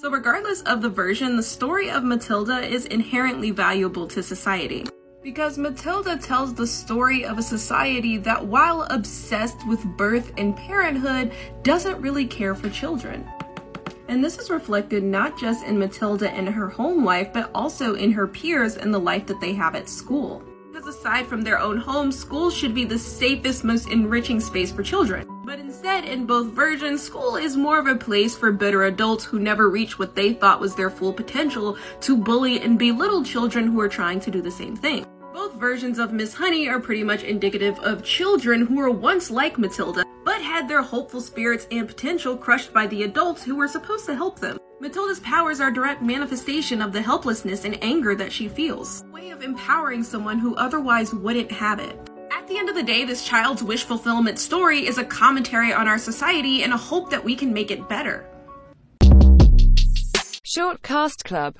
So regardless of the version, the story of Matilda is inherently valuable to society, because Matilda tells the story of a society that, while obsessed with birth and parenthood, doesn't really care for children. And this is reflected not just in Matilda and her home life, but also in her peers and the life that they have at school. Because aside from their own home, schools should be the safest, most enriching space for children. But instead, in both versions, school is more of a place for bitter adults who never reach what they thought was their full potential to bully and belittle children who are trying to do the same thing. Both versions of Miss Honey are pretty much indicative of children who were once like Matilda, but had their hopeful spirits and potential crushed by the adults who were supposed to help them. Matilda's powers are a direct manifestation of the helplessness and anger that she feels, a way of empowering someone who otherwise wouldn't have it. At the end of the day, this child's wish fulfillment story is a commentary on our society and a hope that we can make it better. Short Cast Club.